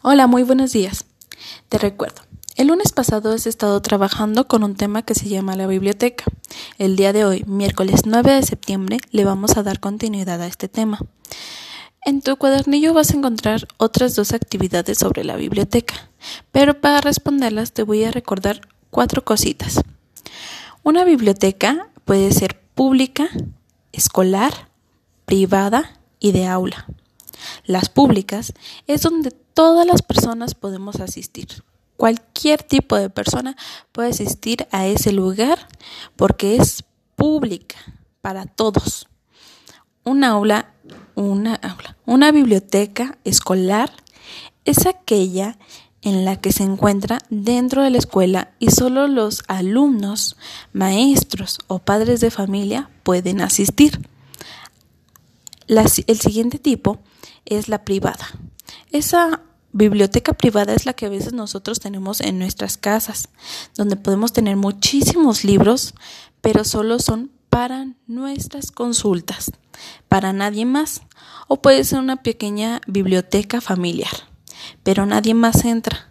Hola, muy buenos días. Te recuerdo, el lunes pasado he estado trabajando con un tema que se llama la biblioteca. El día de hoy, miércoles 9 de septiembre, le vamos a dar continuidad a este tema. En tu cuadernillo vas a encontrar otras dos actividades sobre la biblioteca, pero para responderlas te voy a recordar cuatro cositas. Una biblioteca puede ser pública, escolar, privada y de aula. Las públicas es donde todas las personas podemos asistir. Cualquier tipo de persona puede asistir a ese lugar porque es pública para todos. Una biblioteca escolar es aquella en la que se encuentra dentro de la escuela y solo los alumnos, maestros o padres de familia pueden asistir. El siguiente tipo es la privada. Esa biblioteca privada es la que a veces nosotros tenemos en nuestras casas, donde podemos tener muchísimos libros, pero solo son para nuestras consultas, para nadie más. O puede ser una pequeña biblioteca familiar, pero nadie más entra.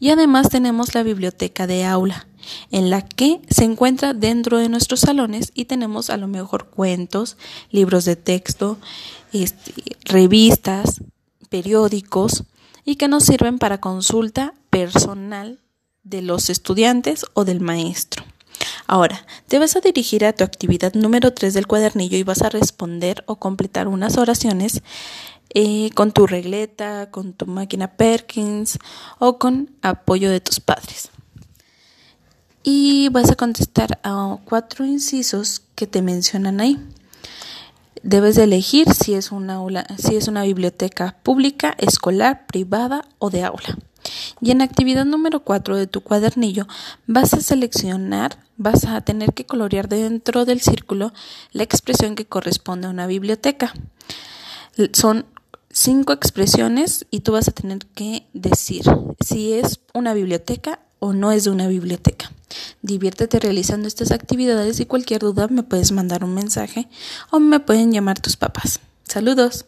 Y además tenemos la biblioteca de aula, en la que se encuentra dentro de nuestros salones y tenemos a lo mejor cuentos, libros de texto, revistas, periódicos y que nos sirven para consulta personal de los estudiantes o del maestro. Ahora, te vas a dirigir a tu actividad número 3 del cuadernillo y vas a responder o completar unas oraciones con tu regleta, con tu máquina Perkins o con apoyo de tus padres. Y vas a contestar a cuatro incisos que te mencionan ahí. Debes de elegir si es una aula, si es una biblioteca pública, escolar, privada o de aula. Y en actividad número 4 de tu cuadernillo vas a tener que colorear dentro del círculo la expresión que corresponde a una biblioteca. Son 5 expresiones y tú vas a tener que decir si es una biblioteca o no es de una biblioteca. Diviértete realizando estas actividades y cualquier duda me puedes mandar un mensaje o me pueden llamar tus papás. Saludos.